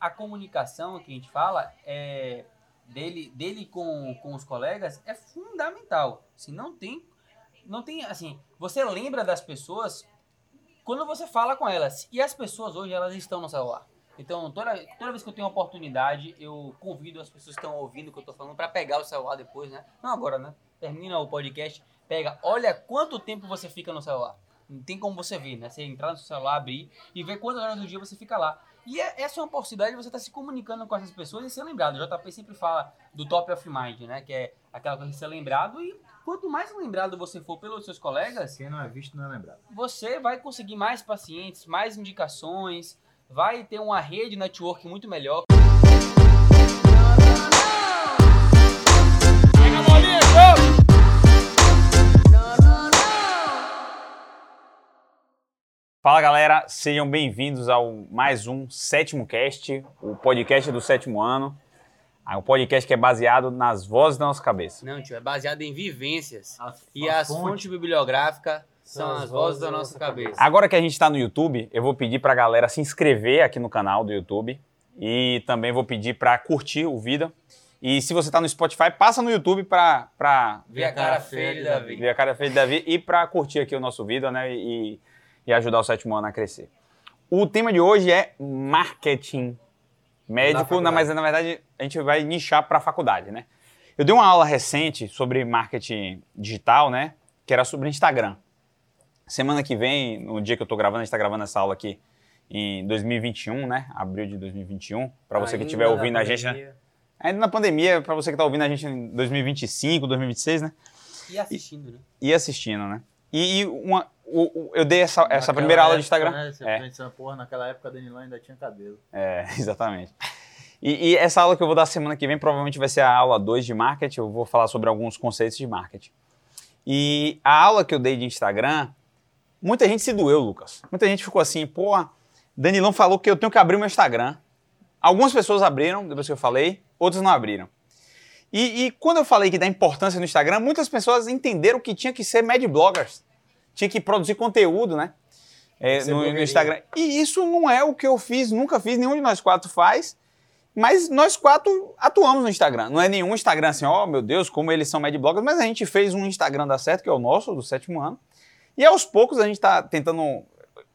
a comunicação que a gente fala é dele com os colegas é fundamental. Assim, não tem assim, você lembra das pessoas quando você fala com elas. E as pessoas hoje, elas estão no celular. Então, toda vez que eu tenho uma oportunidade, eu convido as pessoas que estão ouvindo o que eu estou falando para pegar o celular depois, né? Não agora, né? Termina o podcast, pega. Olha quanto tempo você fica no celular. Não tem como você ver, né? Você entrar no seu celular, abrir e ver quantas horas do dia você fica lá. E essa é uma oportunidade de você estar se comunicando com essas pessoas e ser lembrado. O JP sempre fala do top of mind, né? Que é aquela coisa de ser lembrado. E quanto mais lembrado você for pelos seus colegas... Quem não é visto não é lembrado. Você vai conseguir mais pacientes, mais indicações, vai ter uma rede network muito melhor. Fala galera, sejam bem-vindos ao mais um Sétimo Cast, o podcast do sétimo ano. Um podcast que é baseado nas vozes da nossa cabeça. Não, tio, é baseado em vivências. E as fontes bibliográficas são as vozes da nossa cabeça. Agora que a gente está no YouTube, eu vou pedir para a galera se inscrever aqui no canal do YouTube e também vou pedir para curtir o vídeo. E se você está no Spotify, passa no YouTube para ver a cara feia de Davi. Ver a cara feia de Davi e para curtir aqui o nosso vídeo, né? E ajudar o sétimo ano a crescer. O tema de hoje é marketing médico, mas na verdade a gente vai nichar para a faculdade, né? Eu dei uma aula recente sobre marketing digital, né? Que era sobre Instagram. Semana que vem, no dia que eu estou gravando, a gente está gravando essa aula aqui em 2021, né? Abril de 2021. Para você que estiver ouvindo a gente, né? Ainda na pandemia, para você que está ouvindo a gente em 2025, 2026, né? E assistindo, né? Eu dei essa primeira aula de Instagram. Né, naquela época a Danilão ainda tinha cabelo. É, exatamente. E essa aula que eu vou dar semana que vem provavelmente vai ser a aula 2 de marketing. Eu vou falar sobre alguns conceitos de marketing. E a aula que eu dei de Instagram, muita gente se doeu, Lucas. Muita gente ficou assim, pô, Danilão falou que eu tenho que abrir meu Instagram. Algumas pessoas abriram, depois que eu falei, outras não abriram. E quando eu falei que dá importância no Instagram, muitas pessoas entenderam que tinha que ser mad bloggers. Tinha que produzir conteúdo, né? No Instagram. E isso não é o que eu fiz, nunca fiz, nenhum de nós quatro faz, mas nós quatro atuamos no Instagram. Não é nenhum Instagram assim, meu Deus, como eles são mad bloggers, mas a gente fez um Instagram da certo, que é o nosso, do sétimo ano. E aos poucos a gente está tentando...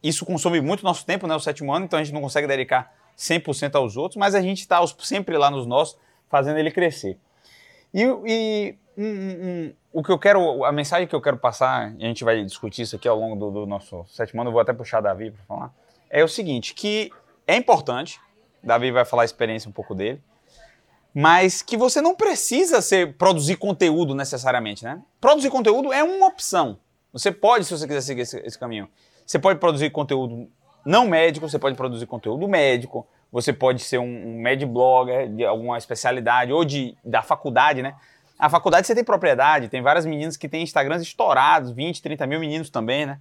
Isso consome muito nosso tempo, né? O sétimo ano, então a gente não consegue dedicar 100% aos outros, mas a gente está sempre lá nos nossos, fazendo ele crescer. A mensagem que eu quero passar, e a gente vai discutir isso aqui ao longo do nosso sétimo ano, eu vou até puxar Davi para falar, é o seguinte, que é importante, Davi vai falar a experiência um pouco dele, mas que você não precisa produzir conteúdo necessariamente, né? Produzir conteúdo é uma opção. Você pode, se você quiser seguir esse caminho, você pode produzir conteúdo não médico, você pode produzir conteúdo médico, você pode ser um med blogger de alguma especialidade ou da faculdade, né? A faculdade você tem propriedade, tem várias meninas que têm Instagrams estourados, 20, 30 mil meninos também, né?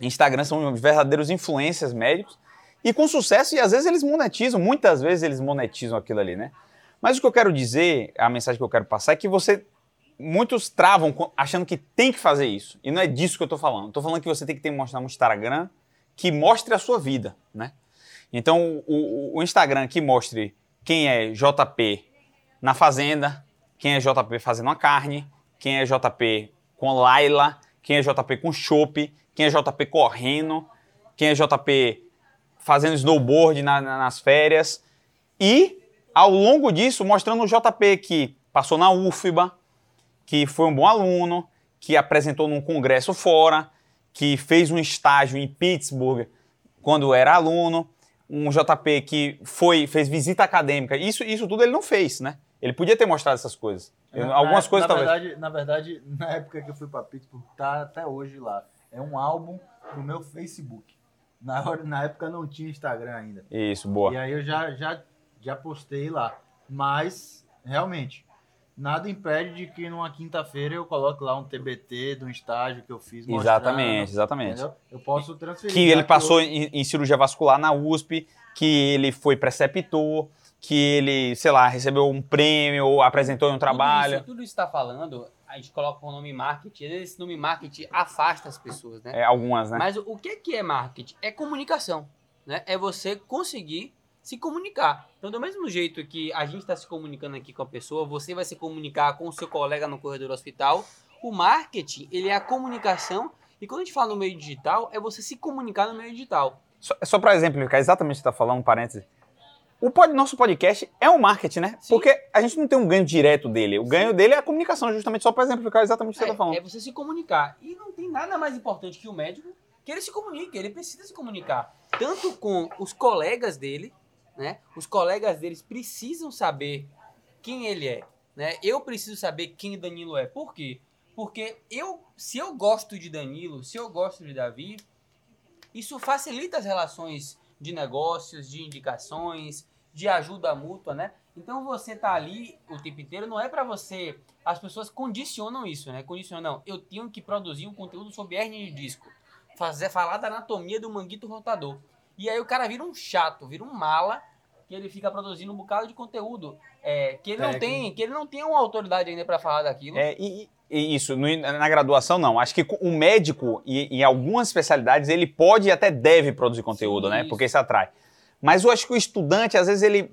Instagrams são verdadeiros influencers médicos e com sucesso, e às vezes eles monetizam, muitas vezes eles monetizam aquilo ali, né? Mas o que eu quero dizer, a mensagem que eu quero passar é que muitos travam achando que tem que fazer isso, e não é disso que eu tô falando. Tô falando que você tem que mostrar um Instagram que mostre a sua vida, né? Então, o Instagram que mostre quem é JP na fazenda, quem é JP fazendo a carne, quem é JP com Laila, quem é JP com chopp, quem é JP correndo, quem é JP fazendo snowboard nas férias. E, ao longo disso, mostrando o JP que passou na UFBA, que foi um bom aluno, que apresentou num congresso fora, que fez um estágio em Pittsburgh quando era aluno, um JP que fez visita acadêmica. Isso tudo ele não fez, né? Ele podia ter mostrado essas coisas. Algumas coisas talvez. Na verdade, na época que eu fui para Pittsburgh, tá até hoje lá. É um álbum pro meu Facebook. Na época não tinha Instagram ainda. Isso, boa. E aí eu já postei lá. Mas, realmente, nada impede de que numa quinta-feira eu coloque lá um TBT de um estágio que eu fiz. Exatamente. Entendeu? Eu posso transferir. Que ele passou em cirurgia vascular na USP, que ele foi preceptor, que ele, sei lá, recebeu um prêmio ou apresentou em um trabalho. Tudo isso que está falando, a gente coloca o nome marketing. Esse nome marketing afasta as pessoas, né? Algumas, né? Mas o que é marketing? É comunicação, né? É você conseguir se comunicar. Então, do mesmo jeito que a gente está se comunicando aqui com a pessoa, você vai se comunicar com o seu colega no corredor do hospital. O marketing, ele é a comunicação. E quando a gente fala no meio digital, é você se comunicar no meio digital. Só para exemplificar exatamente o que você está falando, um parênteses. Nosso podcast é um marketing, né? Sim. Porque a gente não tem um ganho direto dele. O ganho dele é a comunicação, justamente só para exemplificar exatamente o que você está falando. É você se comunicar. E não tem nada mais importante que o médico, que ele se comunique, ele precisa se comunicar. Tanto com os colegas dele, né? Os colegas deles precisam saber quem ele é, né? Eu preciso saber quem Danilo é. Por quê? Porque se eu gosto de Danilo, se eu gosto de Davi, isso facilita as relações de negócios, de indicações, de ajuda mútua, né? Então você tá ali o tempo inteiro, não é para você... As pessoas condicionam isso, né? Condicionam, eu tenho que produzir um conteúdo sobre hérnia de disco, falar da anatomia do manguito rotador. E aí o cara vira um chato, vira um mala, que ele fica produzindo um bocado de conteúdo que ele não tem uma autoridade ainda para falar daquilo. Isso, na graduação não. Acho que o médico, em algumas especialidades, ele pode e até deve produzir conteúdo, sim, né? Isso. Porque isso atrai. Mas eu acho que o estudante, às vezes, ele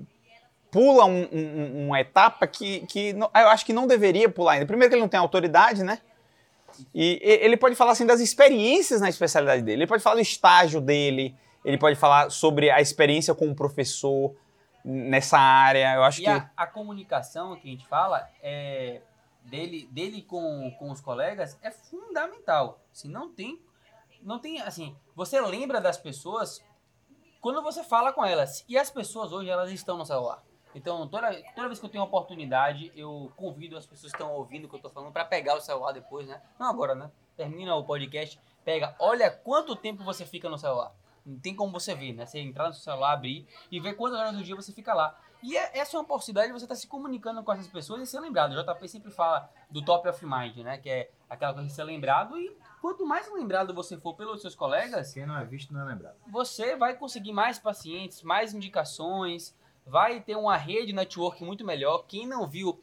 pula uma etapa que eu acho que não deveria pular ainda. Primeiro que ele não tem autoridade, né? E ele pode falar, assim, das experiências na especialidade dele. Ele pode falar do estágio dele, ele pode falar sobre a experiência com o professor nessa área. Eu acho que a comunicação que a gente fala é... dele com os colegas é fundamental. Assim, não tem, assim, você lembra das pessoas quando você fala com elas. E as pessoas hoje, elas estão no celular. Então, toda vez que eu tenho oportunidade, eu convido as pessoas que estão ouvindo o que eu estou falando para pegar o celular depois, né? Não agora, né? Termina o podcast, pega. Olha quanto tempo você fica no celular. Não tem como você ver, né? Você entrar no seu celular, abrir e ver quantas horas do dia você fica lá. E essa é uma possibilidade de você estar se comunicando com essas pessoas e ser lembrado. O JP sempre fala do top of mind, né? Que é aquela coisa de ser lembrado. E quanto mais lembrado você for pelos seus colegas... Quem não é visto não é lembrado. Você vai conseguir mais pacientes, mais indicações, vai ter uma rede network muito melhor. Quem não viu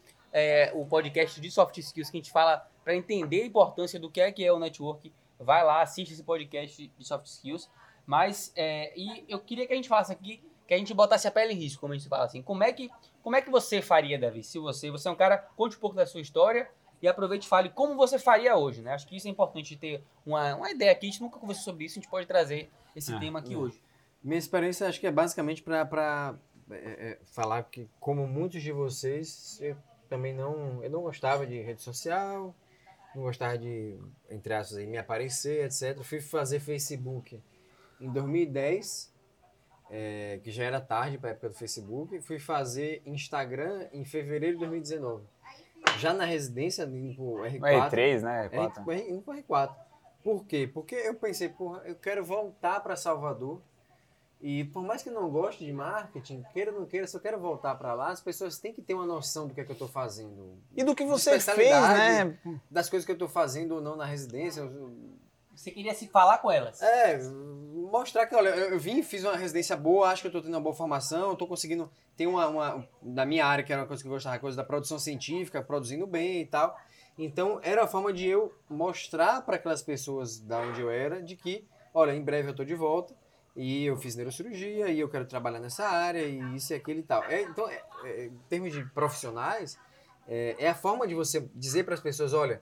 o podcast de Soft Skills, que a gente fala para entender a importância do que é o network, vai lá, assiste esse podcast de Soft Skills. Mas e eu queria que a gente falasse aqui, que a gente botasse a pele em risco, como a gente fala assim. Como é que você faria, Davi? Se você é um cara, conte um pouco da sua história e aproveite e fale como você faria hoje, né? Acho que isso é importante, ter uma ideia aqui. A gente nunca conversou sobre isso, a gente pode trazer esse tema aqui hoje. Minha experiência, acho que é basicamente para falar que, como muitos de vocês, eu não gostava de rede social, não gostava de, entre aspas, me aparecer, etc. Fui fazer Facebook em 2010... que já era tarde para a época do Facebook, fui fazer Instagram em fevereiro de 2019. Já na residência, indo pro R4. R3, né? R4. Indo pro R4. Por quê? Porque eu pensei, porra, eu quero voltar para Salvador e, por mais que eu não goste de marketing, queira ou não queira, se eu quero voltar para lá, as pessoas têm que ter uma noção do que é que eu estou fazendo. E do que você fez, né? Das coisas que eu estou fazendo ou não na residência. Você queria se falar com elas. Mostrar que, olha, eu vim, fiz uma residência boa, acho que eu tô tendo uma boa formação, eu tô conseguindo... Tem uma... Da minha área, que era uma coisa que eu gostava, coisa da produção científica, produzindo bem e tal. Então, era a forma de eu mostrar para aquelas pessoas da onde eu era, de que, olha, em breve eu tô de volta, e eu fiz neurocirurgia, e eu quero trabalhar nessa área, e isso e aquilo e tal. Então, em termos de profissionais, é a forma de você dizer para as pessoas, olha...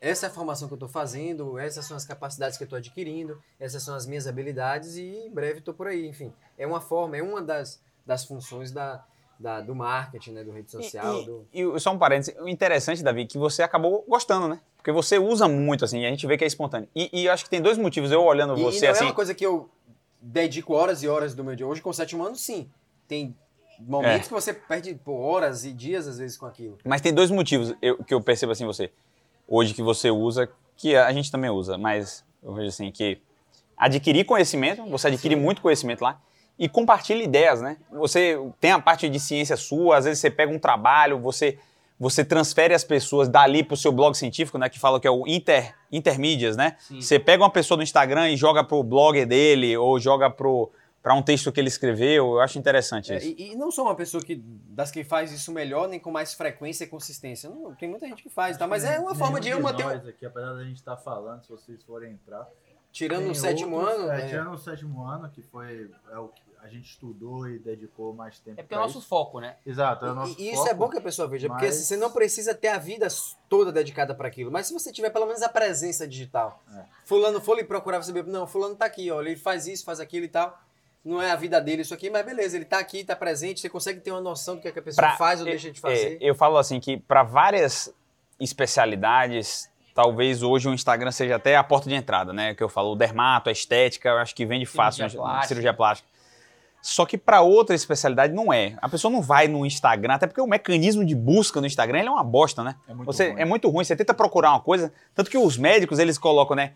essa é a formação que eu estou fazendo, essas são as capacidades que eu estou adquirindo, essas são as minhas habilidades e em breve estou por aí. Enfim, é uma forma, é uma das funções do marketing, né, do rede social. E só um parênteses, o interessante, Davi, que você acabou gostando, né? Porque você usa muito, assim, e a gente vê que é espontâneo. E eu acho que tem dois motivos, eu olhando você não assim... é uma coisa que eu dedico horas e horas do meu dia. Hoje, com o sétimo ano, sim. Tem... momentos que você perde horas e dias, às vezes, com aquilo. Mas tem dois motivos que eu percebo, assim, você. Hoje que você usa, que a gente também usa, mas eu vejo, assim, que adquirir conhecimento, você adquire muito conhecimento lá, e compartilha ideias, né? Você tem a parte de ciência sua, às vezes você pega um trabalho, você transfere as pessoas dali pro seu blog científico, né? Que fala que é o Intermedias, né? Sim. Você pega uma pessoa do Instagram e joga pro blog dele, ou joga para um texto que ele escreveu, eu acho interessante isso. E não sou uma pessoa que faz isso melhor, nem com mais frequência e consistência. Não, tem muita gente que faz, tá? Mas é uma forma de eu manter... Nós aqui, apesar da gente estar falando, se vocês forem entrar... Tirando o sétimo ano... Tirando o sétimo ano, que foi a a gente estudou e dedicou mais tempo. É porque é o nosso foco, né? Exato, é o nosso foco. E isso é bom que a pessoa veja, porque você não precisa ter a vida toda dedicada para aquilo, mas se você tiver pelo menos a presença digital. É. Fulano foi lhe procurar, você saber, não, fulano tá aqui, ó, ele faz isso, faz aquilo e tal. Não é a vida dele isso aqui, mas beleza, ele tá aqui, tá presente, você consegue ter uma noção do que a pessoa faz ou deixa de fazer. Eu falo assim que para várias especialidades, talvez hoje o Instagram seja até a porta de entrada, né? Que eu falo, o dermato, a estética, eu acho que vende fácil, cirurgia plástica. Só que para outra especialidade não é. A pessoa não vai no Instagram, até porque o mecanismo de busca no Instagram ele é uma bosta, né? É muito ruim, você tenta procurar uma coisa, tanto que os médicos eles colocam, né?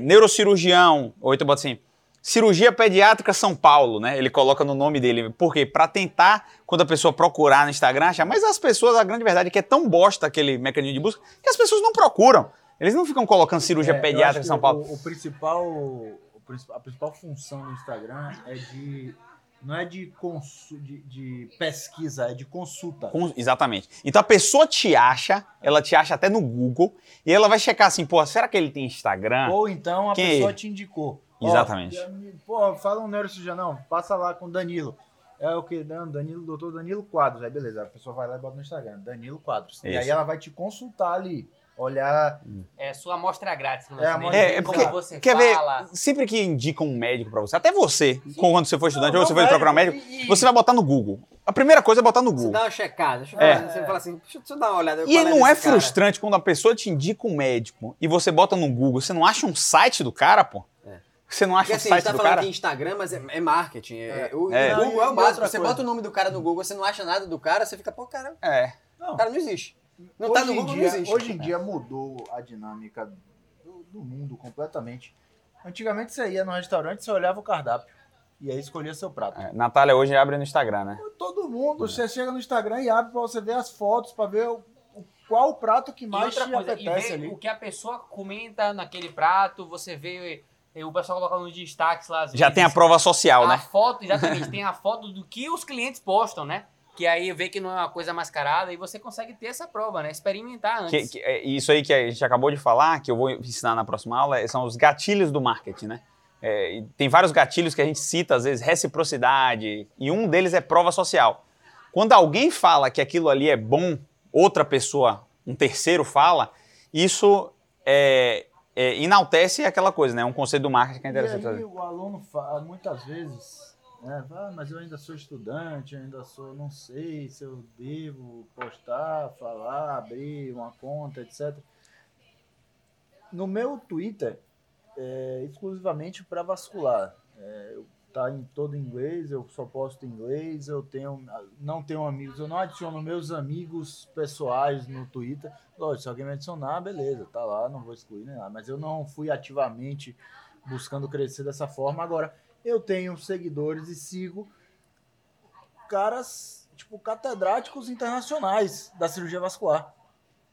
Neurocirurgião, ou então bota assim, Cirurgia Pediátrica São Paulo, né? Ele coloca no nome dele. Por quê? Pra tentar, quando a pessoa procurar no Instagram, achar. Mas as pessoas, a grande verdade é que é tão bosta aquele mecanismo de busca que as pessoas não procuram. Eles não ficam colocando Cirurgia Pediátrica São Paulo. A principal função do Instagram é de... Não é de pesquisa, é de consulta. Exatamente. Então a pessoa te acha, ela te acha até no Google, e ela vai checar assim, pô, será que ele tem Instagram? Ou então pessoa te indicou. Exatamente. Pô, fala um neurocirurgião, não, passa lá com o Danilo. É o que? Danilo, doutor Danilo Quadros. Aí beleza, a pessoa vai lá e bota no Instagram, Danilo Quadros. Isso. E aí ela vai te consultar ali. Olhar... É sua amostra grátis. Não porque, como você quer fala... ver, sempre que indica um médico pra você, até você, sim, quando você for estudante ou você for procurar um médico, você vai botar no Google. A primeira coisa é botar no Google. Você dá uma checada. Você fala assim, deixa eu dar uma olhada. E não é frustrante quando a pessoa te indica um médico e você bota no Google, você não acha um site do cara, pô? Você não acha o site do cara? A gente tá falando aqui Instagram, mas é marketing. O Google é o básico. Você bota o nome do cara no Google, você não acha nada do cara, você fica, pô, cara... O cara não existe. Não tá no Google, não existe. Hoje em dia mudou a dinâmica do mundo completamente. Antigamente você ia no restaurante, você olhava o cardápio e aí escolhia seu prato. Natália hoje abre no Instagram, né? Todo mundo. Você chega no Instagram e abre pra você ver as fotos, pra ver qual o prato que mais te apetece ali. O que a pessoa comenta naquele prato, você vê... O pessoal coloca nos destaques lá. Já tem a prova social, né? Exatamente, tem a foto do que os clientes postam, né? Que aí vê que não é uma coisa mascarada e você consegue ter essa prova, né? Experimentar antes. Isso aí que a gente acabou de falar, que eu vou ensinar na próxima aula, são os gatilhos do marketing, né? Tem vários gatilhos que a gente cita, às vezes, reciprocidade, e um deles é prova social. Quando alguém fala que aquilo ali é bom, outra pessoa, um terceiro fala, isso é... enaltece aquela coisa, né? Um conceito do marketing que é interessante. E aí, o aluno fala, muitas vezes, mas eu ainda sou estudante, não sei se eu devo postar, falar, abrir uma conta, etc. No meu Twitter, exclusivamente para vascular. Tá em todo inglês, eu só posto em inglês, não tenho amigos, eu não adiciono meus amigos pessoais no Twitter. Lógico, se alguém me adicionar, beleza, tá lá, não vou excluir nem nada. Mas eu não fui ativamente buscando crescer dessa forma. Agora, eu tenho seguidores e sigo caras, tipo, catedráticos internacionais da cirurgia vascular.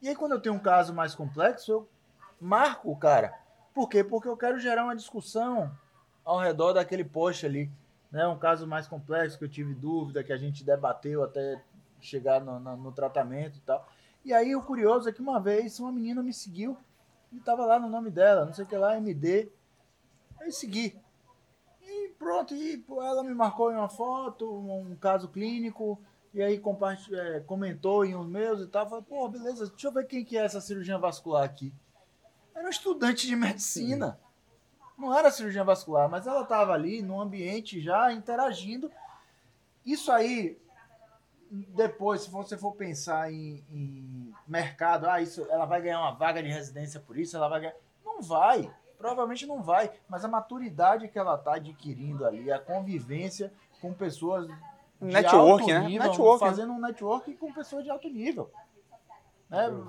E aí, quando eu tenho um caso mais complexo, eu marco o cara. Por quê? Porque eu quero gerar uma discussão ao redor daquele post ali, né? Um caso mais complexo que eu tive dúvida, que a gente debateu até chegar no tratamento e tal. E aí o curioso é que uma vez uma menina me seguiu e tava lá no nome dela, não sei o que lá, MD, aí segui. E pronto, ela me marcou em uma foto, um caso clínico, e aí comentou em uns meus e tal, falei, pô, beleza, deixa eu ver quem que é essa cirurgiã vascular aqui. Era um estudante de medicina. Sim. Não era cirurgia vascular, mas ela estava ali no ambiente já interagindo. Isso aí, depois, se você for pensar em mercado, ela vai ganhar uma vaga de residência por isso, ela vai ganhar... Não vai, provavelmente não vai, mas a maturidade que ela está adquirindo ali, a convivência com pessoas de alto nível, né? Fazendo um network com pessoas de alto nível.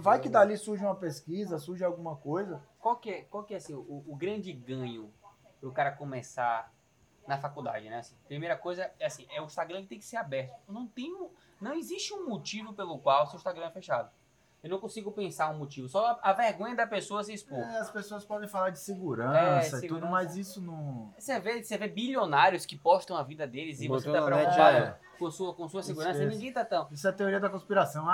Vai que dali surge uma pesquisa, surge alguma coisa. Qual que é assim, o grande ganho para o cara começar na faculdade, né? Assim, primeira coisa é assim, o Instagram que tem que ser aberto. Não existe um motivo pelo qual o seu Instagram é fechado. Eu não consigo pensar um motivo, só a vergonha da pessoa se expor. As pessoas podem falar de segurança e tudo, mas isso não... Você vê bilionários que postam a vida deles e você tá preocupado. com sua segurança, e ninguém tá tão... Isso é teoria da conspiração.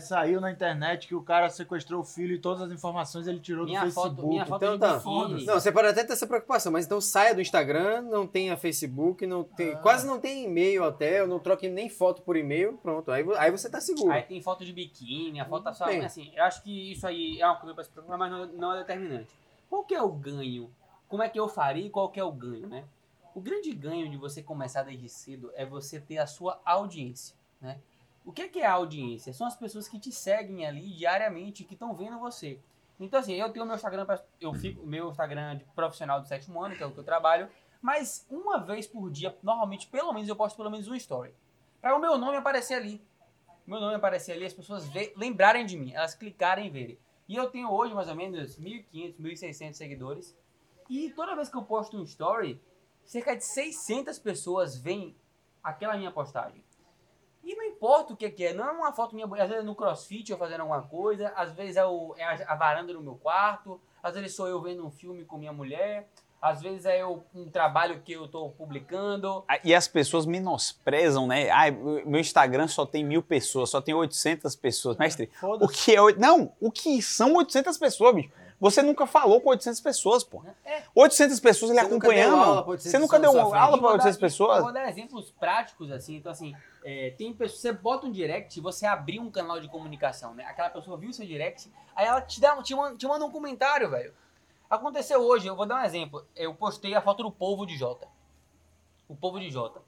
Saiu na internet que o cara sequestrou o filho e todas as informações ele tirou do Facebook. Minha foto então, tá. Não, você pode até ter essa preocupação, mas então saia do Instagram, não tenha Facebook, não tem, quase não tem e-mail até, eu não troque nem foto por e-mail, pronto, aí você tá seguro. Aí tem foto de biquíni, a foto tá só assim, eu acho que isso aí é uma coisa pra se preocupar, mas não é determinante. Qual que é o ganho? Como é que eu faria e qual que é o ganho, né? O grande ganho de você começar desde cedo é você ter a sua audiência, né? O que é a audiência? São as pessoas que te seguem ali diariamente, que estão vendo você. Então, assim, eu tenho o meu Instagram, meu Instagram de profissional do sétimo ano, que é o que eu trabalho, mas uma vez por dia, normalmente, pelo menos, eu posto pelo menos um story. Para o meu nome aparecer ali. Meu nome aparecer ali, as pessoas lembrarem de mim, elas clicarem e verem. E eu tenho hoje, mais ou menos, 1.500, 1.600 seguidores. E toda vez que eu posto um story, cerca de 600 pessoas veem aquela minha postagem. E não importa o que é, não é uma foto minha bonita, às vezes é no crossfit eu fazendo alguma coisa, às vezes é a varanda no meu quarto, às vezes sou eu vendo um filme com minha mulher, às vezes é um trabalho que eu estou publicando. E as pessoas menosprezam, né? Meu Instagram só tem 1.000 pessoas, só tem 800 pessoas. Mestre, foda-se. O que são 800 pessoas, bicho? Você nunca falou com 800 pessoas, pô. 800 pessoas ele acompanhando. Você nunca deu aula para 800 pessoas? Eu vou dar exemplos práticos, assim. Então, assim, tem pessoas... Você bota um direct, você abrir um canal de comunicação, né? Aquela pessoa viu seu direct, aí ela te manda um comentário, velho. Aconteceu hoje, eu vou dar um exemplo. Eu postei a foto do Povo de Jota. O Povo de Jota.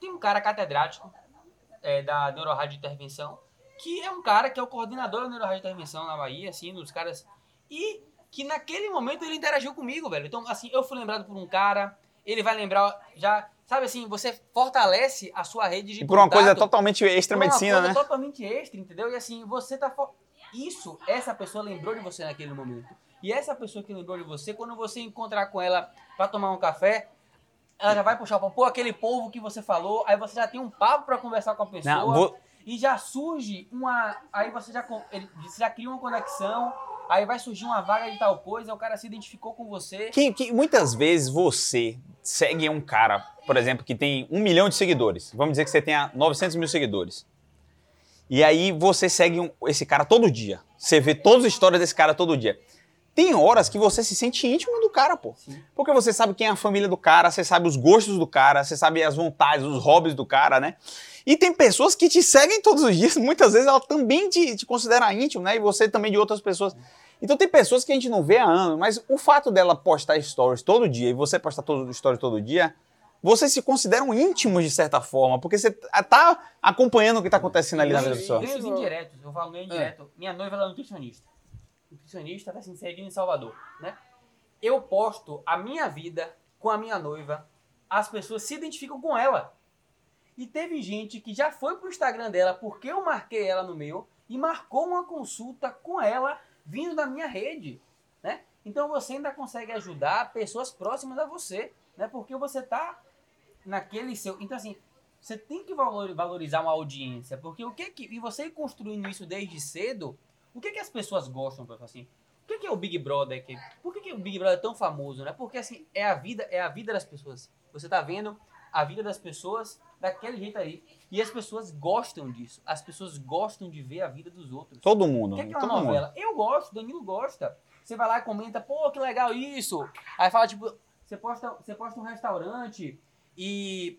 Tem um cara catedrático da Neurorádio Intervenção, que é um cara que é o coordenador da Neurorádio Intervenção na Bahia, assim, dos caras... E que naquele momento ele interagiu comigo, velho. Então, assim, eu fui lembrado por um cara, ele vai lembrar já... Sabe assim, você fortalece a sua rede de contato. Por uma coisa totalmente extra medicina, né? Totalmente extra, entendeu? E assim, você tá... Isso, essa pessoa lembrou de você naquele momento. E essa pessoa que lembrou de você, quando você encontrar com ela pra tomar um café... Ela já vai puxar o papo, pô, aquele povo que você falou, aí você já tem um papo pra conversar com a pessoa. E já surge uma... Aí você já cria uma conexão... Aí vai surgir uma vaga de tal coisa, o cara se identificou com você. Que muitas vezes você segue um cara, por exemplo, que tem 1 milhão de seguidores. Vamos dizer que você tenha 900 mil seguidores. E aí você segue esse cara todo dia. Você vê todas as histórias desse cara todo dia. Tem horas que você se sente íntimo do cara, pô. Sim. Porque você sabe quem é a família do cara, você sabe os gostos do cara, você sabe as vontades, os hobbies do cara, né? E tem pessoas que te seguem todos os dias, muitas vezes ela também te considera íntimo, né? E você também de outras pessoas. Então tem pessoas que a gente não vê há anos, mas o fato dela postar stories todo dia e você postar stories todo dia, vocês se consideram íntimos de certa forma, porque você tá acompanhando o que tá acontecendo ali na vida da pessoa. Tem os indiretos, eu falo meio indireto. Minha noiva ela é nutricionista. Nutricionista, tá assim, seguindo em Salvador, né? Eu posto a minha vida com a minha noiva, as pessoas se identificam com ela. E teve gente que já foi pro Instagram dela porque eu marquei ela no meu e marcou uma consulta com ela vindo da minha rede, né? Então você ainda consegue ajudar pessoas próximas a você, né? Porque você tá naquele seu... Então assim, você tem que valorizar uma audiência, porque E você construindo isso desde cedo... O que as pessoas gostam, pessoal, assim? O que é o Big Brother? Por que o Big Brother é tão famoso, né? Porque, assim, é a vida das pessoas. Você tá vendo a vida das pessoas daquele jeito aí. E as pessoas gostam disso. As pessoas gostam de ver a vida dos outros. Todo mundo. O que é uma novela? Mundo. Eu gosto, Danilo gosta. Você vai lá e comenta, pô, que legal isso. Aí fala, tipo, você posta um restaurante e...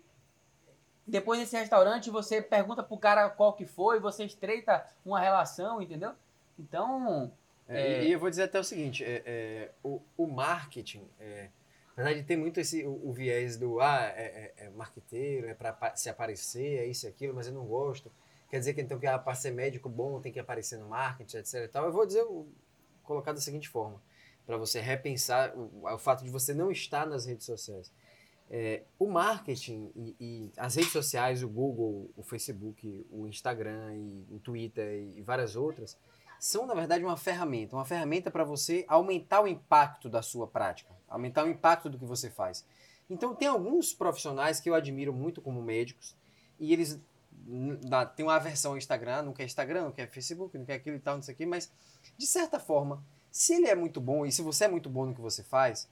Depois desse restaurante, você pergunta pro cara qual que foi, você estreita uma relação, entendeu? Então... E eu vou dizer até o seguinte, o marketing, na verdade tem muito o viés do marqueteiro, é para se aparecer, é isso e aquilo, mas eu não gosto. Quer dizer que então que para ser médico bom tem que aparecer no marketing, etc. E tal. Eu vou dizer, colocar da seguinte forma, para você repensar o fato de você não estar nas redes sociais. O marketing e as redes sociais, o Google, o Facebook, o Instagram, e o Twitter e várias outras... são, na verdade, uma ferramenta para você aumentar o impacto da sua prática, aumentar o impacto do que você faz. Então, tem alguns profissionais que eu admiro muito como médicos, e eles têm uma aversão ao Instagram, não quer Facebook, não quer aquilo e tal, não sei o quê, mas, de certa forma, se ele é muito bom, e se você é muito bom no que você faz,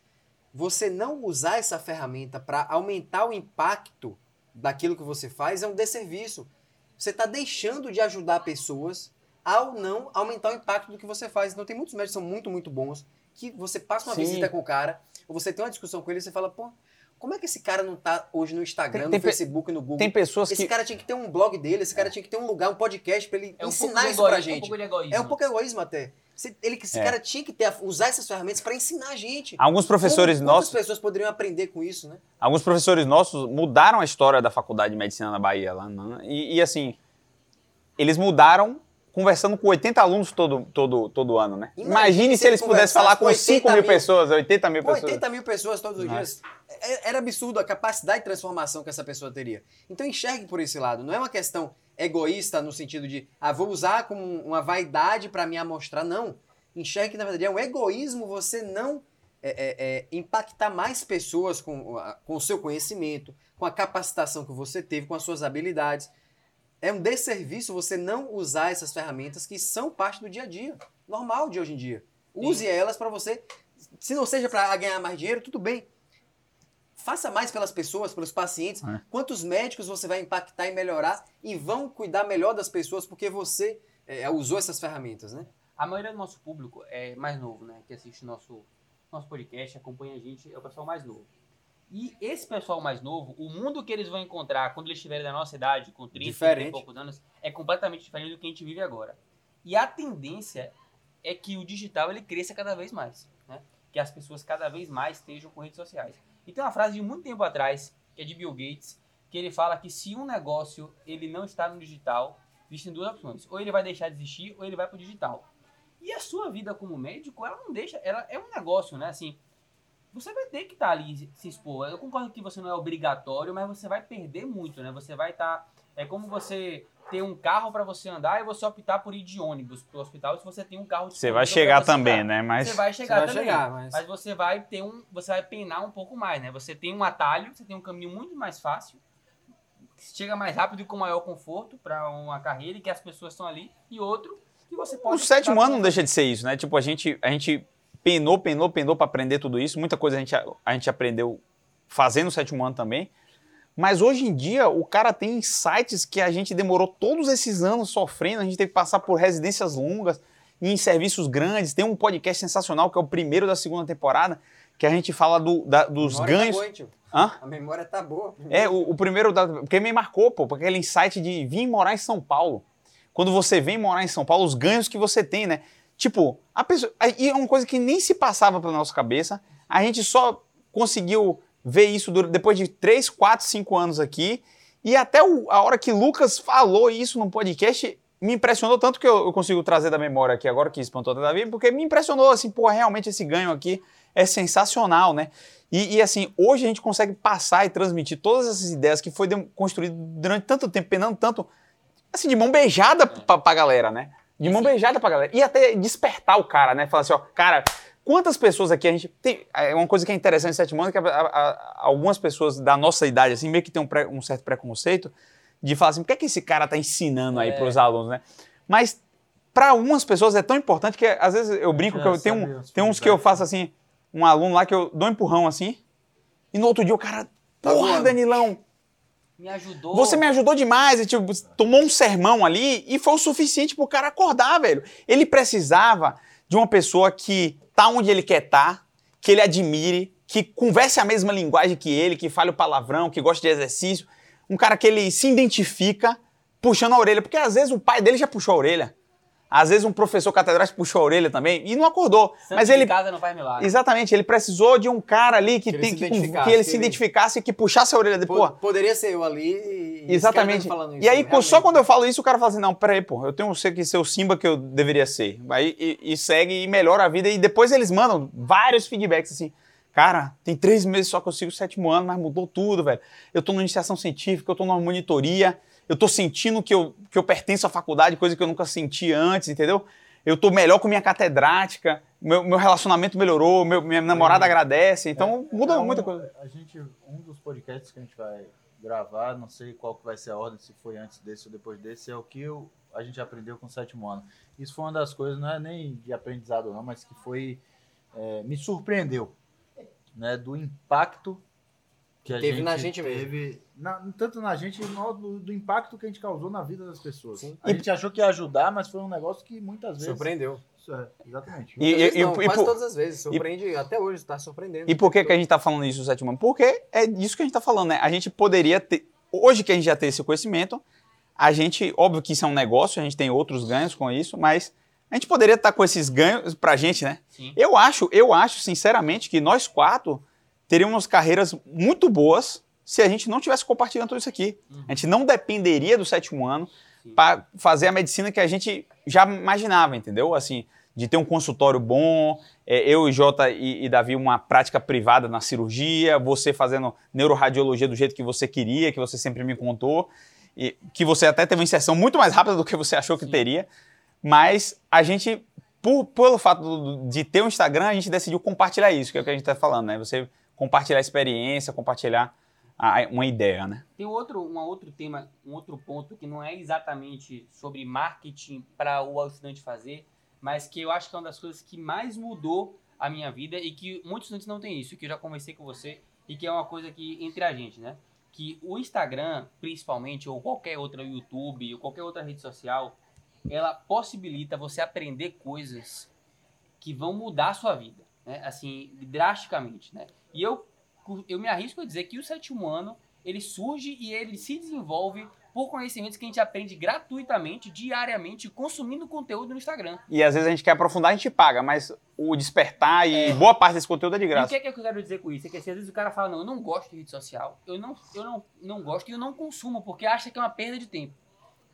você não usar essa ferramenta para aumentar o impacto daquilo que você faz é um desserviço. Você está deixando de ajudar pessoas ao não aumentar o impacto do que você faz. Então tem muitos médicos que são muito, muito bons, que você passa uma visita com o cara, ou você tem uma discussão com ele e você fala, pô, como é que esse cara não tá hoje no Instagram, no Facebook, no Google? Tem pessoas que... Esse cara tinha que ter um blog dele, esse cara tinha que ter um lugar, um podcast pra ele ensinar isso pra gente. É um pouco egoísmo até. Esse cara tinha que usar essas ferramentas pra ensinar a gente. Alguns professores nossos... Quantas pessoas poderiam aprender com isso, né? Alguns professores nossos mudaram a história da Faculdade de Medicina na Bahia. Lá, e assim, eles mudaram conversando com 80 alunos todo ano, né? Imagine se eles pudessem falar com 80 mil pessoas todos os dias. Era absurdo a capacidade de transformação que essa pessoa teria. Então enxergue por esse lado. Não é uma questão egoísta no sentido de vou usar como uma vaidade para me amostrar. Não. Enxergue que, na verdade, é um egoísmo você não impactar mais pessoas com o seu conhecimento, com a capacitação que você teve, com as suas habilidades. É um desserviço você não usar essas ferramentas que são parte do dia a dia, normal de hoje em dia. Use elas para você, se não seja para ganhar mais dinheiro, tudo bem. Faça mais pelas pessoas, pelos pacientes. Quantos médicos você vai impactar e melhorar e vão cuidar melhor das pessoas porque você usou essas ferramentas, né? A maioria do nosso público é mais novo, né? Que assiste nosso podcast, acompanha a gente, é o pessoal mais novo. E esse pessoal mais novo, o mundo que eles vão encontrar quando eles estiverem da nossa idade, com 30 e poucos anos, é completamente diferente do que a gente vive agora. E a tendência é que o digital ele cresça cada vez mais, né? Que as pessoas cada vez mais estejam com redes sociais. E tem uma frase de muito tempo atrás, que é de Bill Gates, que ele fala que se um negócio ele não está no digital, existem duas opções. Ou ele vai deixar de existir, ou ele vai para o digital. E a sua vida como médico, ela não deixa... Ela é um negócio, né? Assim... Você vai ter que estar ali se expor. Eu concordo que você não é obrigatório, mas você vai perder muito, né? Você vai estar... É como você ter um carro para você andar e você optar por ir de ônibus para o hospital se você tem um carro de você vai chegar também, andar. Né? Mas... Você vai chegar, mas você vai ter você vai penar um pouco mais, né? Você tem um atalho, você tem um caminho muito mais fácil, chega mais rápido e com maior conforto para uma carreira e que as pessoas estão ali, e outro que você pode... O sétimo ano não deixa de ser isso, né? Tipo, a gente penou para aprender tudo isso. Muita coisa a gente aprendeu fazendo o sétimo ano também. Mas hoje em dia, o cara tem insights que a gente demorou todos esses anos sofrendo. A gente teve que passar por residências longas, em serviços grandes. Tem um podcast sensacional, que é o primeiro da segunda temporada, que a gente fala dos ganhos... A memória tá boa. É, o primeiro... Porque me marcou, porque aquele insight de vir morar em São Paulo. Quando você vem morar em São Paulo, os ganhos que você tem, né? Tipo, e é uma coisa que nem se passava pela nossa cabeça, a gente só conseguiu ver isso depois de 3, 4, 5 anos aqui, e até a hora que Lucas falou isso no podcast, me impressionou tanto que eu consigo trazer da memória aqui agora, que espantou até Davi, porque me impressionou, assim, pô, realmente esse ganho aqui é sensacional, né? E assim, hoje a gente consegue passar e transmitir todas essas ideias que foi construído durante tanto tempo, penando tanto, assim, de mão beijada pra galera, né? De mão beijada pra galera. E até despertar o cara, né? Falar assim, ó, cara, quantas pessoas aqui a gente... Tem uma coisa que é interessante no sétimo ano, que algumas pessoas da nossa idade, assim, meio que tem um certo preconceito de falar assim, por que é que esse cara tá ensinando aí pros alunos, né? Mas pra algumas pessoas é tão importante que às vezes eu brinco que eu tenho uns que eu faço assim, um aluno lá que eu dou um empurrão assim, e no outro dia o cara, porra, Danilão, me ajudou. Você me ajudou demais, e, tipo, tomou um sermão ali e foi o suficiente pro cara acordar, velho. Ele precisava de uma pessoa que tá onde ele quer tá, que ele admire, que converse a mesma linguagem que ele, que fale o palavrão, que goste de exercício. Um cara que ele se identifica puxando a orelha, porque às vezes o pai dele já puxou a orelha. Às vezes um professor catedrático puxou a orelha também e não acordou. Mas ele, casa não faz milagre. Exatamente, ele precisou de um cara ali que ele se identificasse e que puxasse a orelha dele. Poderia ser eu ali e exatamente. Falando isso. E aí, realmente. Só quando eu falo isso, o cara fala assim, não, peraí, pô, eu tenho que ser o Simba que eu deveria ser. Aí e segue e melhora a vida. E depois eles mandam vários feedbacks assim, cara, tem 3 meses só que eu sigo o sétimo ano, mas mudou tudo, velho. Eu tô numa iniciação científica, eu tô numa monitoria... Eu tô sentindo que eu pertenço à faculdade, coisa que eu nunca senti antes, entendeu? Eu tô melhor com minha catedrática, meu relacionamento melhorou, minha namorada agradece, então muda muita coisa. Um dos podcasts que a gente vai gravar, não sei qual que vai ser a ordem, se foi antes desse ou depois desse, é o que a gente aprendeu com o sétimo ano. Isso foi uma das coisas, não é nem de aprendizado não, mas que me surpreendeu, né, do impacto Que teve na gente mesmo. Tanto na gente, do impacto que a gente causou na vida das pessoas. Sim. A gente achou que ia ajudar, mas foi um negócio que muitas vezes... Surpreendeu. É, exatamente. Todas as vezes. Surpreende, até hoje está surpreendendo. E por que a gente está falando isso, Sétimo Ano? Porque é isso que a gente está falando, né? A gente poderia ter... Hoje que a gente já tem esse conhecimento, a gente... Óbvio que isso é um negócio, a gente tem outros ganhos com isso, mas... A gente poderia estar com esses ganhos pra gente, né? Sim. Eu acho, sinceramente, que nós quatro teríamos carreiras muito boas se a gente não tivesse compartilhando tudo isso aqui. Uhum. A gente não dependeria do Sétimo Ano para fazer a medicina que a gente já imaginava, entendeu? Assim, de ter um consultório bom, eu e Jota e Davi uma prática privada na cirurgia, você fazendo neuroradiologia do jeito que você queria, que você sempre me contou, e que você até teve uma inserção muito mais rápida do que você achou que teria. Mas a gente, pelo fato de ter um Instagram, a gente decidiu compartilhar isso, que é o que a gente está falando, né? Você compartilhar a experiência, compartilhar uma ideia, né? Tem um outro tema, um outro ponto que não é exatamente sobre marketing para o estudante fazer, mas que eu acho que é uma das coisas que mais mudou a minha vida e que muitos estudantes não têm isso, que eu já conversei com você e que é uma coisa que entre a gente, né? Que o Instagram, principalmente, ou qualquer outra YouTube, ou qualquer outra rede social... ela possibilita você aprender coisas que vão mudar a sua vida, né? Assim, drasticamente, né? E eu me arrisco a dizer que o Sétimo Ano, ele surge e ele se desenvolve por conhecimentos que a gente aprende gratuitamente, diariamente, consumindo conteúdo no Instagram. E às vezes a gente quer aprofundar, a gente paga, mas o despertar e boa parte desse conteúdo é de graça. E o que é que eu quero dizer com isso? É que às vezes o cara fala, não, eu não gosto de rede social, eu não gosto e eu não consumo, porque acha que é uma perda de tempo.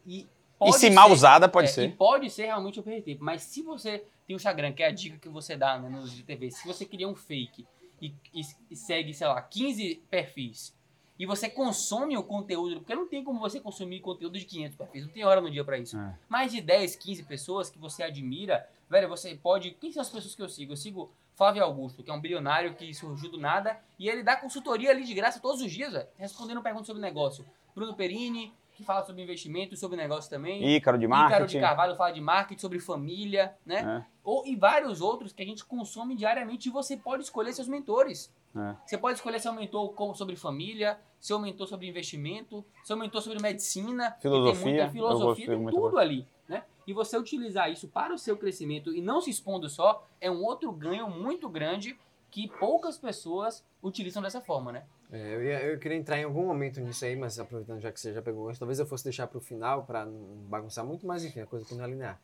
E se mal usada, pode ser. E pode ser realmente um perda de tempo. Mas se você tem o Instagram, que é a dica que você dá, né, nos de TV, se você cria um fake e segue, sei lá, 15 perfis, e você consome o conteúdo, porque não tem como você consumir conteúdo de 500 perfis, não tem hora no dia pra isso. É. Mais de 10, 15 pessoas que você admira, velho, você pode... Quem são as pessoas que eu sigo? Eu sigo Flávio Augusto, que é um bilionário que surgiu do nada, e ele dá consultoria ali de graça todos os dias, velho, respondendo perguntas sobre negócio. Bruno Perini... que fala sobre investimento, sobre negócio também. Ícaro de Carvalho fala de marketing, sobre família, né? É. E vários outros que a gente consome diariamente e você pode escolher seus mentores. É. Você pode escolher seu mentor sobre família, seu mentor sobre investimento, seu mentor sobre medicina, filosofia, tem muita filosofia, tem tudo muito ali, né? E você utilizar isso para o seu crescimento e não se expondo só, é um outro ganho muito grande que poucas pessoas utilizam dessa forma, né? Eu queria entrar em algum momento nisso aí, mas aproveitando já que você já pegou antes, talvez eu fosse deixar para o final para não bagunçar muito, mas enfim, a coisa que não é linear.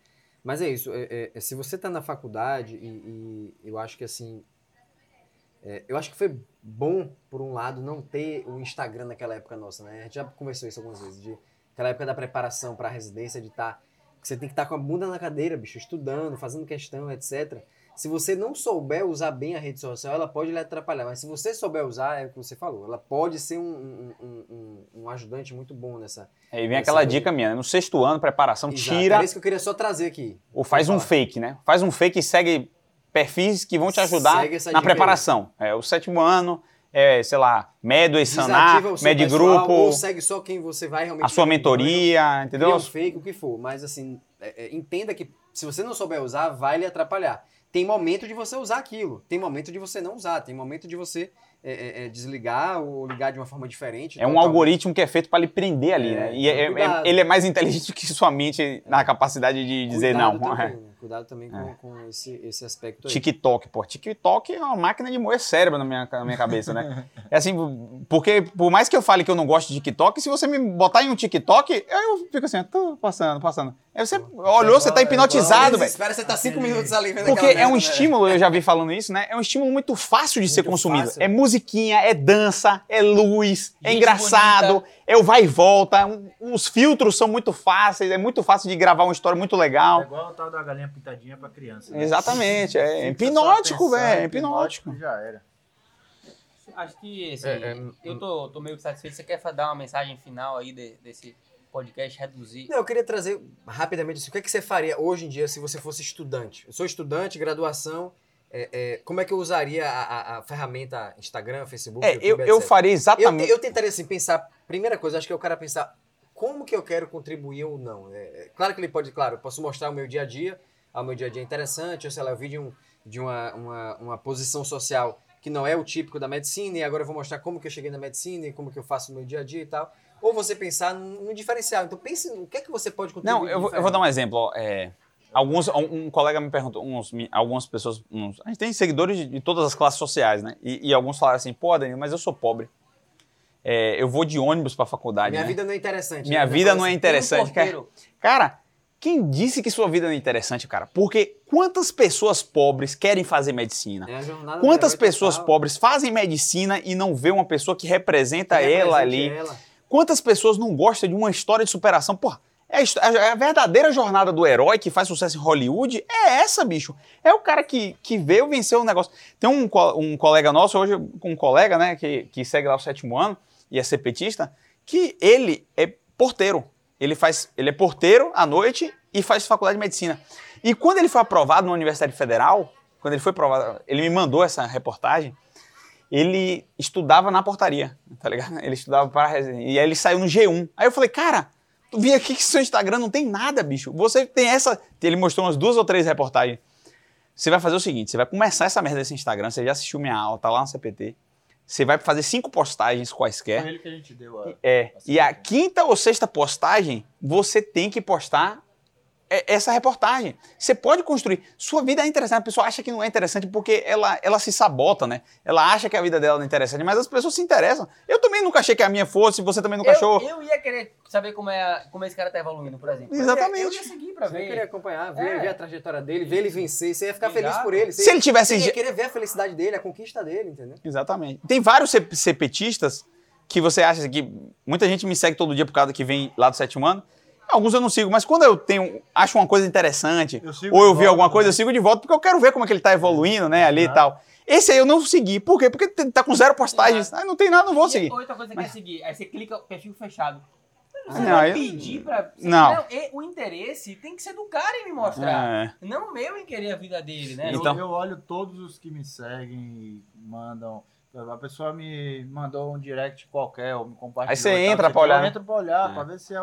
Mas é isso, se você está na faculdade e eu acho que assim, eu acho que foi bom, por um lado, não ter o Instagram naquela época nossa, né? A gente já conversou isso algumas vezes, de aquela época da preparação para a residência, de estar, que você tem que estar com a bunda na cadeira, bicho, estudando, fazendo questão, etc. Se você não souber usar bem a rede social, ela pode lhe atrapalhar. Mas se você souber usar, é o que você falou, ela pode ser um ajudante muito bom nessa... Aí vem aquela dica minha, né? No sexto ano, preparação, exato, tira... É isso que eu queria só trazer aqui. Ou faz um fake, né? Faz um fake e segue perfis que vão te ajudar na preparação. O sétimo ano... sei lá, Medo e Sanar, Med Grupo. Ou segue só quem você vai realmente... A sua mentoria, entendeu? O fake, o que for. Mas, assim, entenda que se você não souber usar, vai lhe atrapalhar. Tem momento de você usar aquilo. Tem momento de você não usar. Tem momento de você desligar ou ligar de uma forma diferente. É um algoritmo que é feito para lhe prender ali, né? E ele é mais inteligente que sua mente na capacidade de dizer não. Cuidado também com esse aspecto aí. TikTok, pô. TikTok é uma máquina de moer cérebro na minha cabeça, né? É assim, porque por mais que eu fale que eu não gosto de TikTok, se você me botar em um TikTok, eu fico assim, tô passando. Aí você olhou, você tá hipnotizado, velho. Espera, você tá 5 minutos ali. Porque é um estímulo, eu já vi falando isso, né? É um estímulo muito fácil de ser consumido. É musiquinha, é dança, é luz, é engraçado, é o vai e volta. Os filtros são muito fáceis, é muito fácil de gravar uma história muito legal. É igual o tal da galinha pintadinha pra criança. Né? Exatamente, é hipnótico, velho, é hipnótico. Já era. Acho que, assim, eu tô meio satisfeito. Você quer dar uma mensagem final aí desse podcast, reduzir? Não, eu queria trazer rapidamente isso. O que é que você faria hoje em dia se você fosse estudante? Eu sou estudante, graduação, como é que eu usaria a ferramenta Instagram, Facebook, YouTube, etc? Eu faria exatamente... Eu tentaria, assim, pensar... Primeira coisa, acho que é o cara pensar como que eu quero contribuir ou não. Claro que ele pode, claro, eu posso mostrar o meu dia a dia, o meu dia a dia é interessante, ou sei lá, eu vi de uma posição social que não é o típico da medicina, e agora eu vou mostrar como que eu cheguei na medicina e como que eu faço no meu dia a dia e tal. Ou você pensar no diferencial. Então, pense no que é que você pode contribuir. Não, eu vou dar um exemplo. Um colega me perguntou, algumas pessoas... a gente tem seguidores de todas as classes sociais, né? E alguns falaram assim, pô, Danilo, mas eu sou pobre. Eu vou de ônibus pra faculdade, Minha vida não é interessante. Minha vida não é interessante, cara. Cara, quem disse que sua vida não é interessante, cara? Porque quantas pessoas pobres querem fazer medicina? Quantas pessoas pobres fazem medicina e não vê uma pessoa que representa ela ali? Quantas pessoas não gostam de uma história de superação? Porra, a verdadeira jornada do herói que faz sucesso em Hollywood é essa, bicho. É o cara que veio vencer o negócio. Tem um colega nosso, hoje um colega, né, que segue lá o sétimo ano e é petista, que ele é porteiro. Ele é porteiro à noite e faz faculdade de medicina. E quando ele foi aprovado na Universidade Federal, ele me mandou essa reportagem. Ele estudava na portaria, tá ligado? Ele estudava para a residência. E aí ele saiu no G1. Aí eu falei, cara, tu vi aqui que seu Instagram não tem nada, bicho. Você tem essa... Ele mostrou umas 2 ou 3 reportagens. Você vai fazer o seguinte, você vai começar essa merda desse Instagram, você já assistiu minha aula, tá lá no CPT. Você vai fazer 5 postagens quaisquer. Foi ele que a gente deu a... E a 5ª ou 6ª postagem, você tem que postar essa reportagem. Você pode construir. Sua vida é interessante. A pessoa acha que não é interessante porque ela se sabota, né? Ela acha que a vida dela não é interessante, mas as pessoas se interessam. Eu também nunca achei que a minha fosse, você também nunca achou. Eu ia querer saber como esse cara tá evoluindo, por exemplo. Exatamente. Eu ia seguir pra ver. Você ia querer acompanhar, ver a trajetória dele, ver ele vencer. Você ia ficar feliz por ele. Se ele tivesse... Você ia querer ver a felicidade dele, a conquista dele, entendeu? Exatamente. Tem vários CPTistas que você acha que... Muita gente me segue todo dia por causa que vem lá do sétimo ano. Alguns eu não sigo, mas quando eu acho uma coisa interessante, ou eu vi alguma coisa, eu sigo de volta, porque eu quero ver como é que ele tá evoluindo, né, ali e tal. Esse aí eu não segui. Por quê? Porque tá com 0 postagens. Ah, não tem nada, não vou seguir. Outra coisa que você quer seguir, aí você clica perfil fechado. Você vai pedir pra... Não. O interesse tem que ser do cara em me mostrar. Não o meu em querer a vida dele, né? Então... Eu olho todos os que me seguem e mandam... A pessoa me mandou um direct qualquer, ou me compartilhou. Aí você entra pra olhar. Eu entro pra olhar, pra ver se é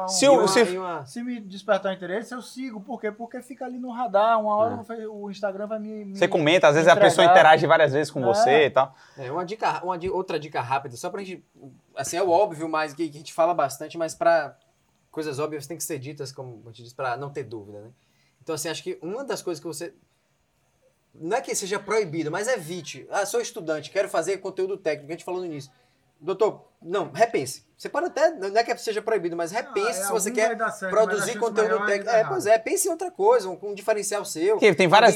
se me despertar interesse, eu sigo. Por quê? Porque fica ali no radar. Uma hora o Instagram vai me Você comenta, às vezes a pessoa interage várias vezes com você e tal. Outra dica rápida, só pra gente... Assim, é o óbvio, mas que a gente fala bastante, mas pra coisas óbvias tem que ser ditas, como a gente diz, pra não ter dúvida, né? Então, assim, acho que uma das coisas que você... Não é que seja proibido, mas evite. Sou estudante, quero fazer conteúdo técnico. A gente falou no início. Doutor, não, repense. Você pode até, não é que seja proibido, mas repense se você quer produzir conteúdo técnico. Pense em outra coisa, um diferencial seu. Tem várias,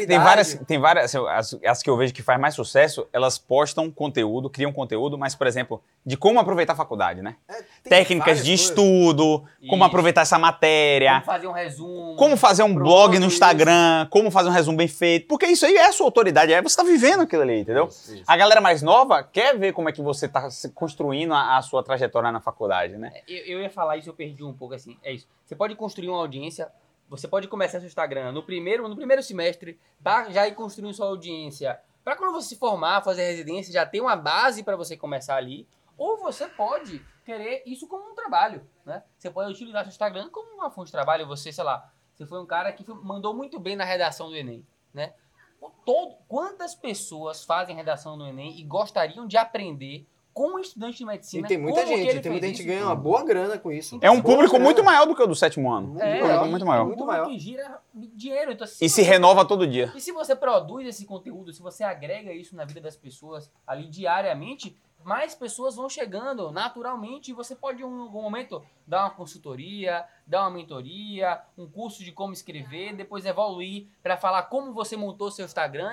as que eu vejo que faz mais sucesso, elas postam conteúdo, criam conteúdo, mas, por exemplo, de como aproveitar a faculdade, né? Técnicas de estudo, como aproveitar essa matéria. Como fazer um resumo. Como fazer um blog no Instagram, como fazer um resumo bem feito. Porque isso aí é a sua autoridade, aí você tá vivendo aquilo ali, entendeu? Isso. A galera mais nova quer ver como é que você tá construindo a sua trajetória na faculdade, né? Eu ia falar isso, eu perdi um pouco, assim, é isso. Você pode construir uma audiência, você pode começar seu Instagram no primeiro semestre, tá? Já ir construindo sua audiência. Pra quando você se formar, fazer residência, já ter uma base pra você começar ali, ou você pode querer isso como um trabalho, né? Você pode utilizar seu Instagram como uma fonte de trabalho, você, sei lá, você foi um cara que mandou muito bem na redação do Enem, né? Quantas pessoas fazem redação no Enem e gostariam de aprender com estudante de medicina? E tem muita gente, que ganha uma boa grana com isso. Então, é um público muito maior do que o do sétimo ano. É muito maior. Que gira dinheiro. Então, se renova todo dia. E se você produz esse conteúdo, se você agrega isso na vida das pessoas ali diariamente, mais pessoas vão chegando naturalmente e você pode em algum momento dar uma consultoria, dar uma mentoria, um curso de como escrever, depois evoluir para falar como você montou seu Instagram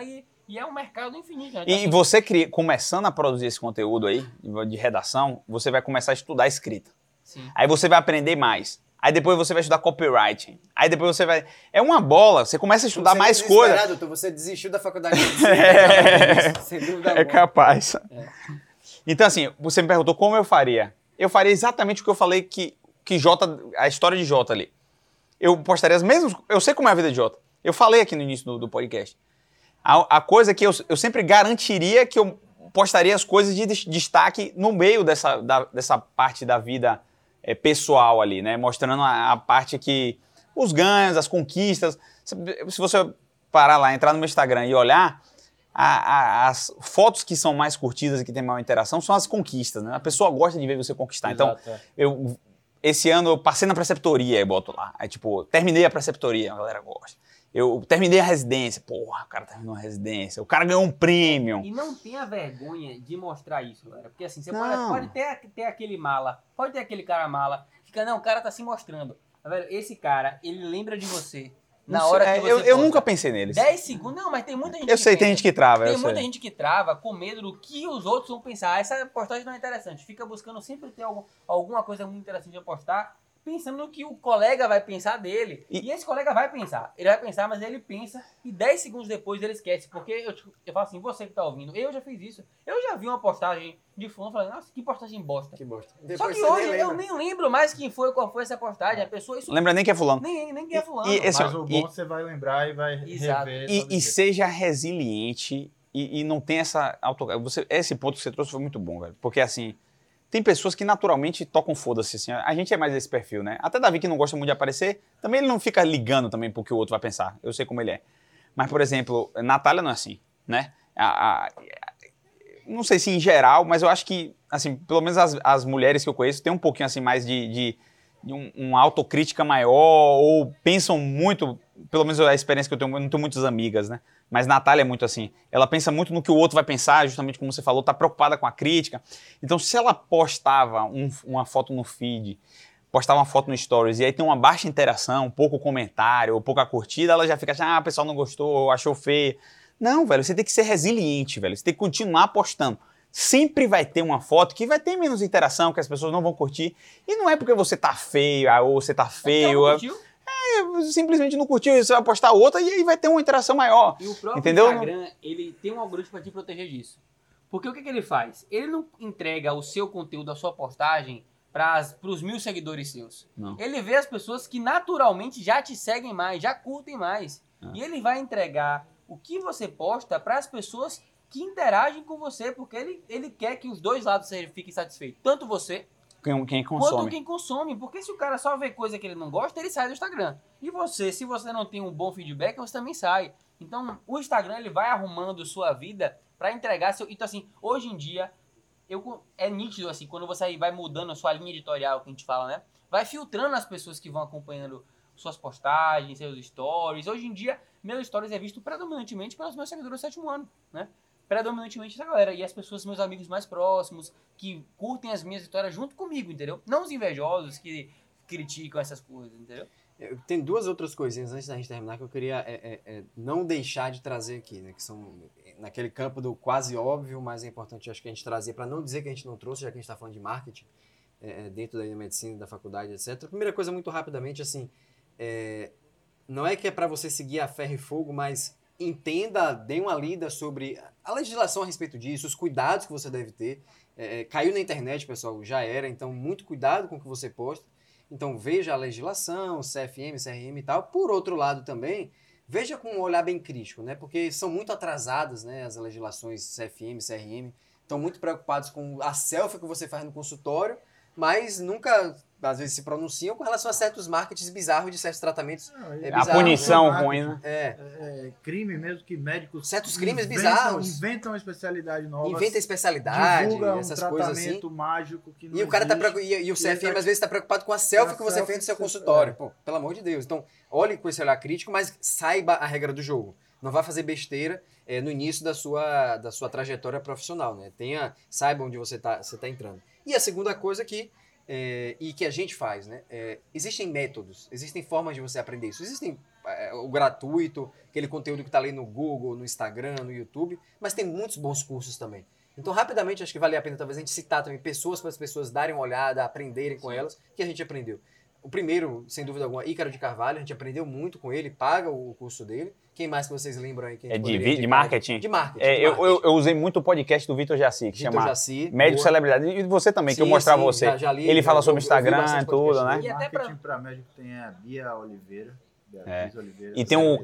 E é um mercado infinito. Né? E você começando a produzir esse conteúdo aí, de redação, você vai começar a estudar escrita. Sim. Aí você vai aprender mais. Aí depois você vai estudar copywriting. Aí depois você vai... É uma bola, você começa a estudar mais coisas. Doutor, você desistiu da faculdade de medicina. Sem dúvida alguma. É capaz. É. Então assim, você me perguntou como eu faria. Eu faria exatamente o que eu falei que Jota, a história de Jota ali. Eu postaria as mesmas... Eu sei como é a vida de Jota. Eu falei aqui no início do podcast. A coisa que eu sempre garantiria que eu postaria as coisas de destaque no meio dessa parte da vida pessoal ali, né? Mostrando a parte que... Os ganhos, as conquistas. Se você parar lá, entrar no meu Instagram e olhar, as fotos que são mais curtidas e que tem maior interação são as conquistas, né? A pessoa gosta de ver você conquistar. Exato, então, esse ano eu passei na preceptoria e boto lá. Aí, tipo, terminei a preceptoria, a galera gosta. Eu terminei a residência. Porra, o cara terminou a residência. O cara ganhou um prêmio. E não tenha vergonha de mostrar isso, galera. Porque assim, você pode ter aquele mala, pode ter aquele cara mala. Fica, não, o cara tá se mostrando. Velho, esse cara, ele lembra de você. Na hora que você eu nunca pensei neles. 10 segundos, não, mas tem muita gente que tem gente que trava. Tem muita gente que trava com medo do que os outros vão pensar. Essa postagem não é interessante. Fica buscando sempre ter alguma coisa muito interessante de postar, pensando no que o colega vai pensar dele. E esse colega vai pensar. Ele vai pensar, mas ele pensa e 10 segundos depois ele esquece. Porque eu falo assim, você que tá ouvindo, eu já fiz isso. Eu já vi uma postagem de fulano falando, nossa, que postagem bosta. Que bosta. Depois só que hoje eu nem lembro mais quem foi, qual foi essa postagem. A pessoa... Isso, lembra nem que é fulano. Nem que é fulano. Mas o bom você vai lembrar e vai rever. E seja resiliente e não tem essa... Esse ponto que você trouxe foi muito bom, velho. Porque assim... Tem pessoas que naturalmente tocam foda-se, assim. A gente é mais desse perfil, né? Até Davi, que não gosta muito de aparecer, também ele não fica ligando também pro que o outro vai pensar. Eu sei como ele é. Mas, por exemplo, Natália não é assim, né? Não sei se em geral, mas eu acho que, assim, pelo menos as mulheres que eu conheço têm um pouquinho, assim, mais de uma autocrítica maior ou pensam muito, pelo menos a experiência que eu tenho, eu não tenho muitas amigas, né? Mas Natália é muito assim, ela pensa muito no que o outro vai pensar, justamente como você falou, tá preocupada com a crítica. Então, se ela postava uma foto no feed, postava uma foto no stories, e aí tem uma baixa interação, pouco comentário, ou pouca curtida, ela já fica achando, ah, o pessoal não gostou, achou feio. Não, velho, você tem que ser resiliente, velho, você tem que continuar postando. Sempre vai ter uma foto que vai ter menos interação, que as pessoas não vão curtir, e não é porque você tá feio, ou você tá feio... simplesmente não curtiu, você vai postar outra e aí vai ter uma interação maior. E o próprio Instagram, ele tem um algoritmo para te proteger disso. Porque o que ele faz? Ele não entrega o seu conteúdo, a sua postagem, para os 1000 seguidores seus. Não. Ele vê as pessoas que naturalmente já te seguem mais, já curtem mais. Ah. E ele vai entregar o que você posta para as pessoas que interagem com você, porque ele quer que os dois lados fiquem satisfeitos. Tanto você... quanto quem consome, porque se o cara só vê coisa que ele não gosta, ele sai do Instagram. E você, se você não tem um bom feedback, você também sai. Então, o Instagram, ele vai arrumando sua vida para entregar seu... Então, assim, hoje em dia, é nítido, assim, quando você aí vai mudando a sua linha editorial, que a gente fala, né? Vai filtrando as pessoas que vão acompanhando suas postagens, seus stories. Hoje em dia, meus stories é visto predominantemente pelos meus seguidores do 7º ano, né? Predominantemente essa galera, e as pessoas, meus amigos mais próximos, que curtem as minhas histórias junto comigo, entendeu? Não os invejosos que criticam essas coisas, entendeu? Tem duas outras coisinhas antes da gente terminar que eu queria não deixar de trazer aqui, né? Que são naquele campo do quase óbvio, mas é importante, acho que a gente trazer, para não dizer que a gente não trouxe, já que a gente está falando de marketing, dentro da medicina, da faculdade, etc. A primeira coisa, muito rapidamente, assim, não é que é para você seguir a ferro e fogo, mas... Entenda, dê uma lida sobre a legislação a respeito disso, os cuidados que você deve ter. Caiu na internet, pessoal, já era, então muito cuidado com o que você posta. Então veja a legislação, CFM, CRM e tal. Por outro lado também, veja com um olhar bem crítico, né? Porque são muito atrasadas, né, as legislações CFM, CRM. Estão muito preocupados com a selfie que você faz no consultório, mas nunca... às vezes se pronunciam com relação a certos marketings bizarros de certos tratamentos bizarros. A punição ruim, né? Crime mesmo que médicos... Certos crimes bizarros. Inventam especialidade nova. Inventa especialidade, essas coisas assim. Tratamento mágico que não existe. E o CFM às vezes está preocupado com a selfie que você fez no seu consultório. Pô, pelo amor de Deus. Então, olhe com esse olhar crítico, mas saiba a regra do jogo. Não vá fazer besteira no início da sua trajetória profissional, né? Saiba onde você tá entrando. E a segunda coisa que... e que a gente faz, né? Existem métodos, existem formas de você aprender isso. Existem o gratuito, aquele conteúdo que está ali no Google, no Instagram, no YouTube, mas tem muitos bons cursos também. Então, rapidamente, acho que vale a pena talvez a gente citar também pessoas para as pessoas darem uma olhada, aprenderem com elas, que a gente aprendeu. O primeiro, sem dúvida alguma, Ícaro de Carvalho, a gente aprendeu muito com ele, paga o curso dele. Quem mais que vocês lembram aí? De marketing? De marketing. Eu usei muito o podcast do Victor Jassi, que chama Médico Celebridade. E você também, que eu mostrava a você. Ele fala sobre Instagram e tudo, né? E até marketing para médico tem a Bia Oliveira. E tem o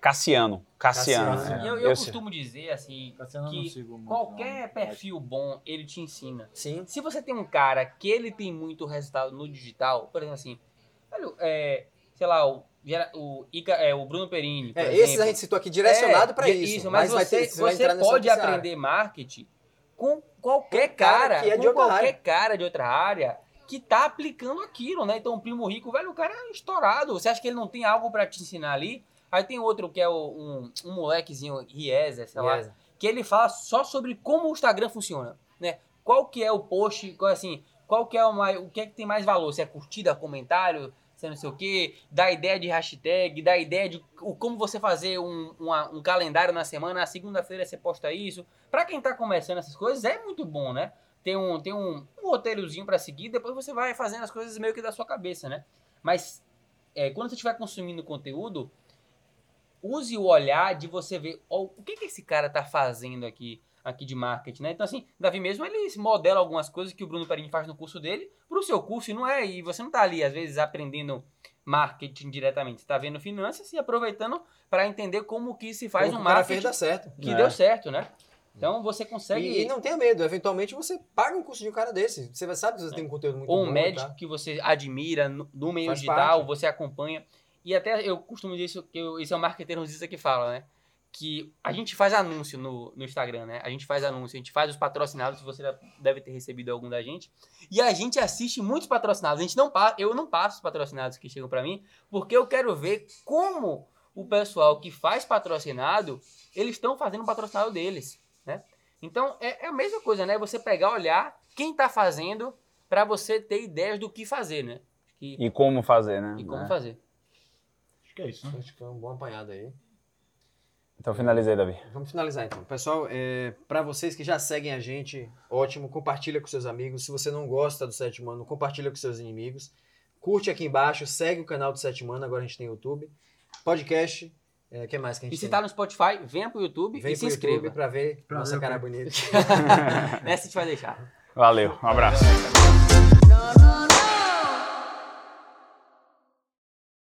Cassiano. Cassiano. Eu costumo dizer assim, que qualquer perfil bom, ele te ensina. Sim. Se você tem um cara que ele tem muito resultado no digital, por exemplo assim, sei lá, o Bruno Perini, por exemplo. Esses a gente citou aqui direcionado para isso. Mas você pode aprender marketing com qualquer cara, cara de outra área que tá aplicando aquilo, né? Então o Primo Rico, velho, o cara é estourado. Você acha que ele não tem algo para te ensinar ali? Aí tem outro que é um molequezinho, Riesa, sei lá, que ele fala só sobre como o Instagram funciona, né? Qual que é o post, qual que é o que é que tem mais valor? Se é curtida, comentário, se é não sei o quê, dá ideia de hashtag, dá ideia de como você fazer um calendário na semana, na segunda-feira você posta isso. Pra quem tá começando essas coisas, é muito bom, né? Tem um roteirozinho pra seguir, depois você vai fazendo as coisas meio que da sua cabeça, né? Mas quando você estiver consumindo conteúdo, use o olhar de você ver o que esse cara tá fazendo aqui de marketing, né? Então, assim, Davi mesmo, ele modela algumas coisas que o Bruno Perini faz no curso dele pro seu curso, e não é, e você não tá ali, às vezes, aprendendo marketing diretamente. Você tá vendo finanças e aproveitando para entender como que se faz um marketing deu certo, né? Então você consegue... E não tenha medo, eventualmente você paga um curso de um cara desse, você sabe que você tem um conteúdo muito bom. Ou um médico que você admira no meio digital, você acompanha. E até eu costumo dizer isso, isso é um marketeiro que fala, né? Que a gente faz anúncio no Instagram, né? A gente faz anúncio, a gente faz os patrocinados, você deve ter recebido algum da gente. E a gente assiste muitos patrocinados. Eu não passo os patrocinados que chegam pra mim, porque eu quero ver como o pessoal que faz patrocinado, eles estão fazendo o patrocinado deles, né? Então, é a mesma coisa, né? Você pegar, olhar quem tá fazendo pra você ter ideias do que fazer, né? E como fazer, né? Acho que é isso, né? Acho que foi um bom apanhado aí. Então finalizei, Davi. Vamos finalizar, então. Pessoal, pra vocês que já seguem a gente, ótimo. Compartilha com seus amigos. Se você não gosta do Sétimo Ano, compartilha com seus inimigos. Curte aqui embaixo, segue o canal do Sétimo Ano. Agora a gente tem YouTube. Podcast... O que mais que a gente tem? Se tá no Spotify, venha pro YouTube e se inscreva. Pra ver nossa cara bonita. Essa a gente vai deixar. Valeu, um abraço.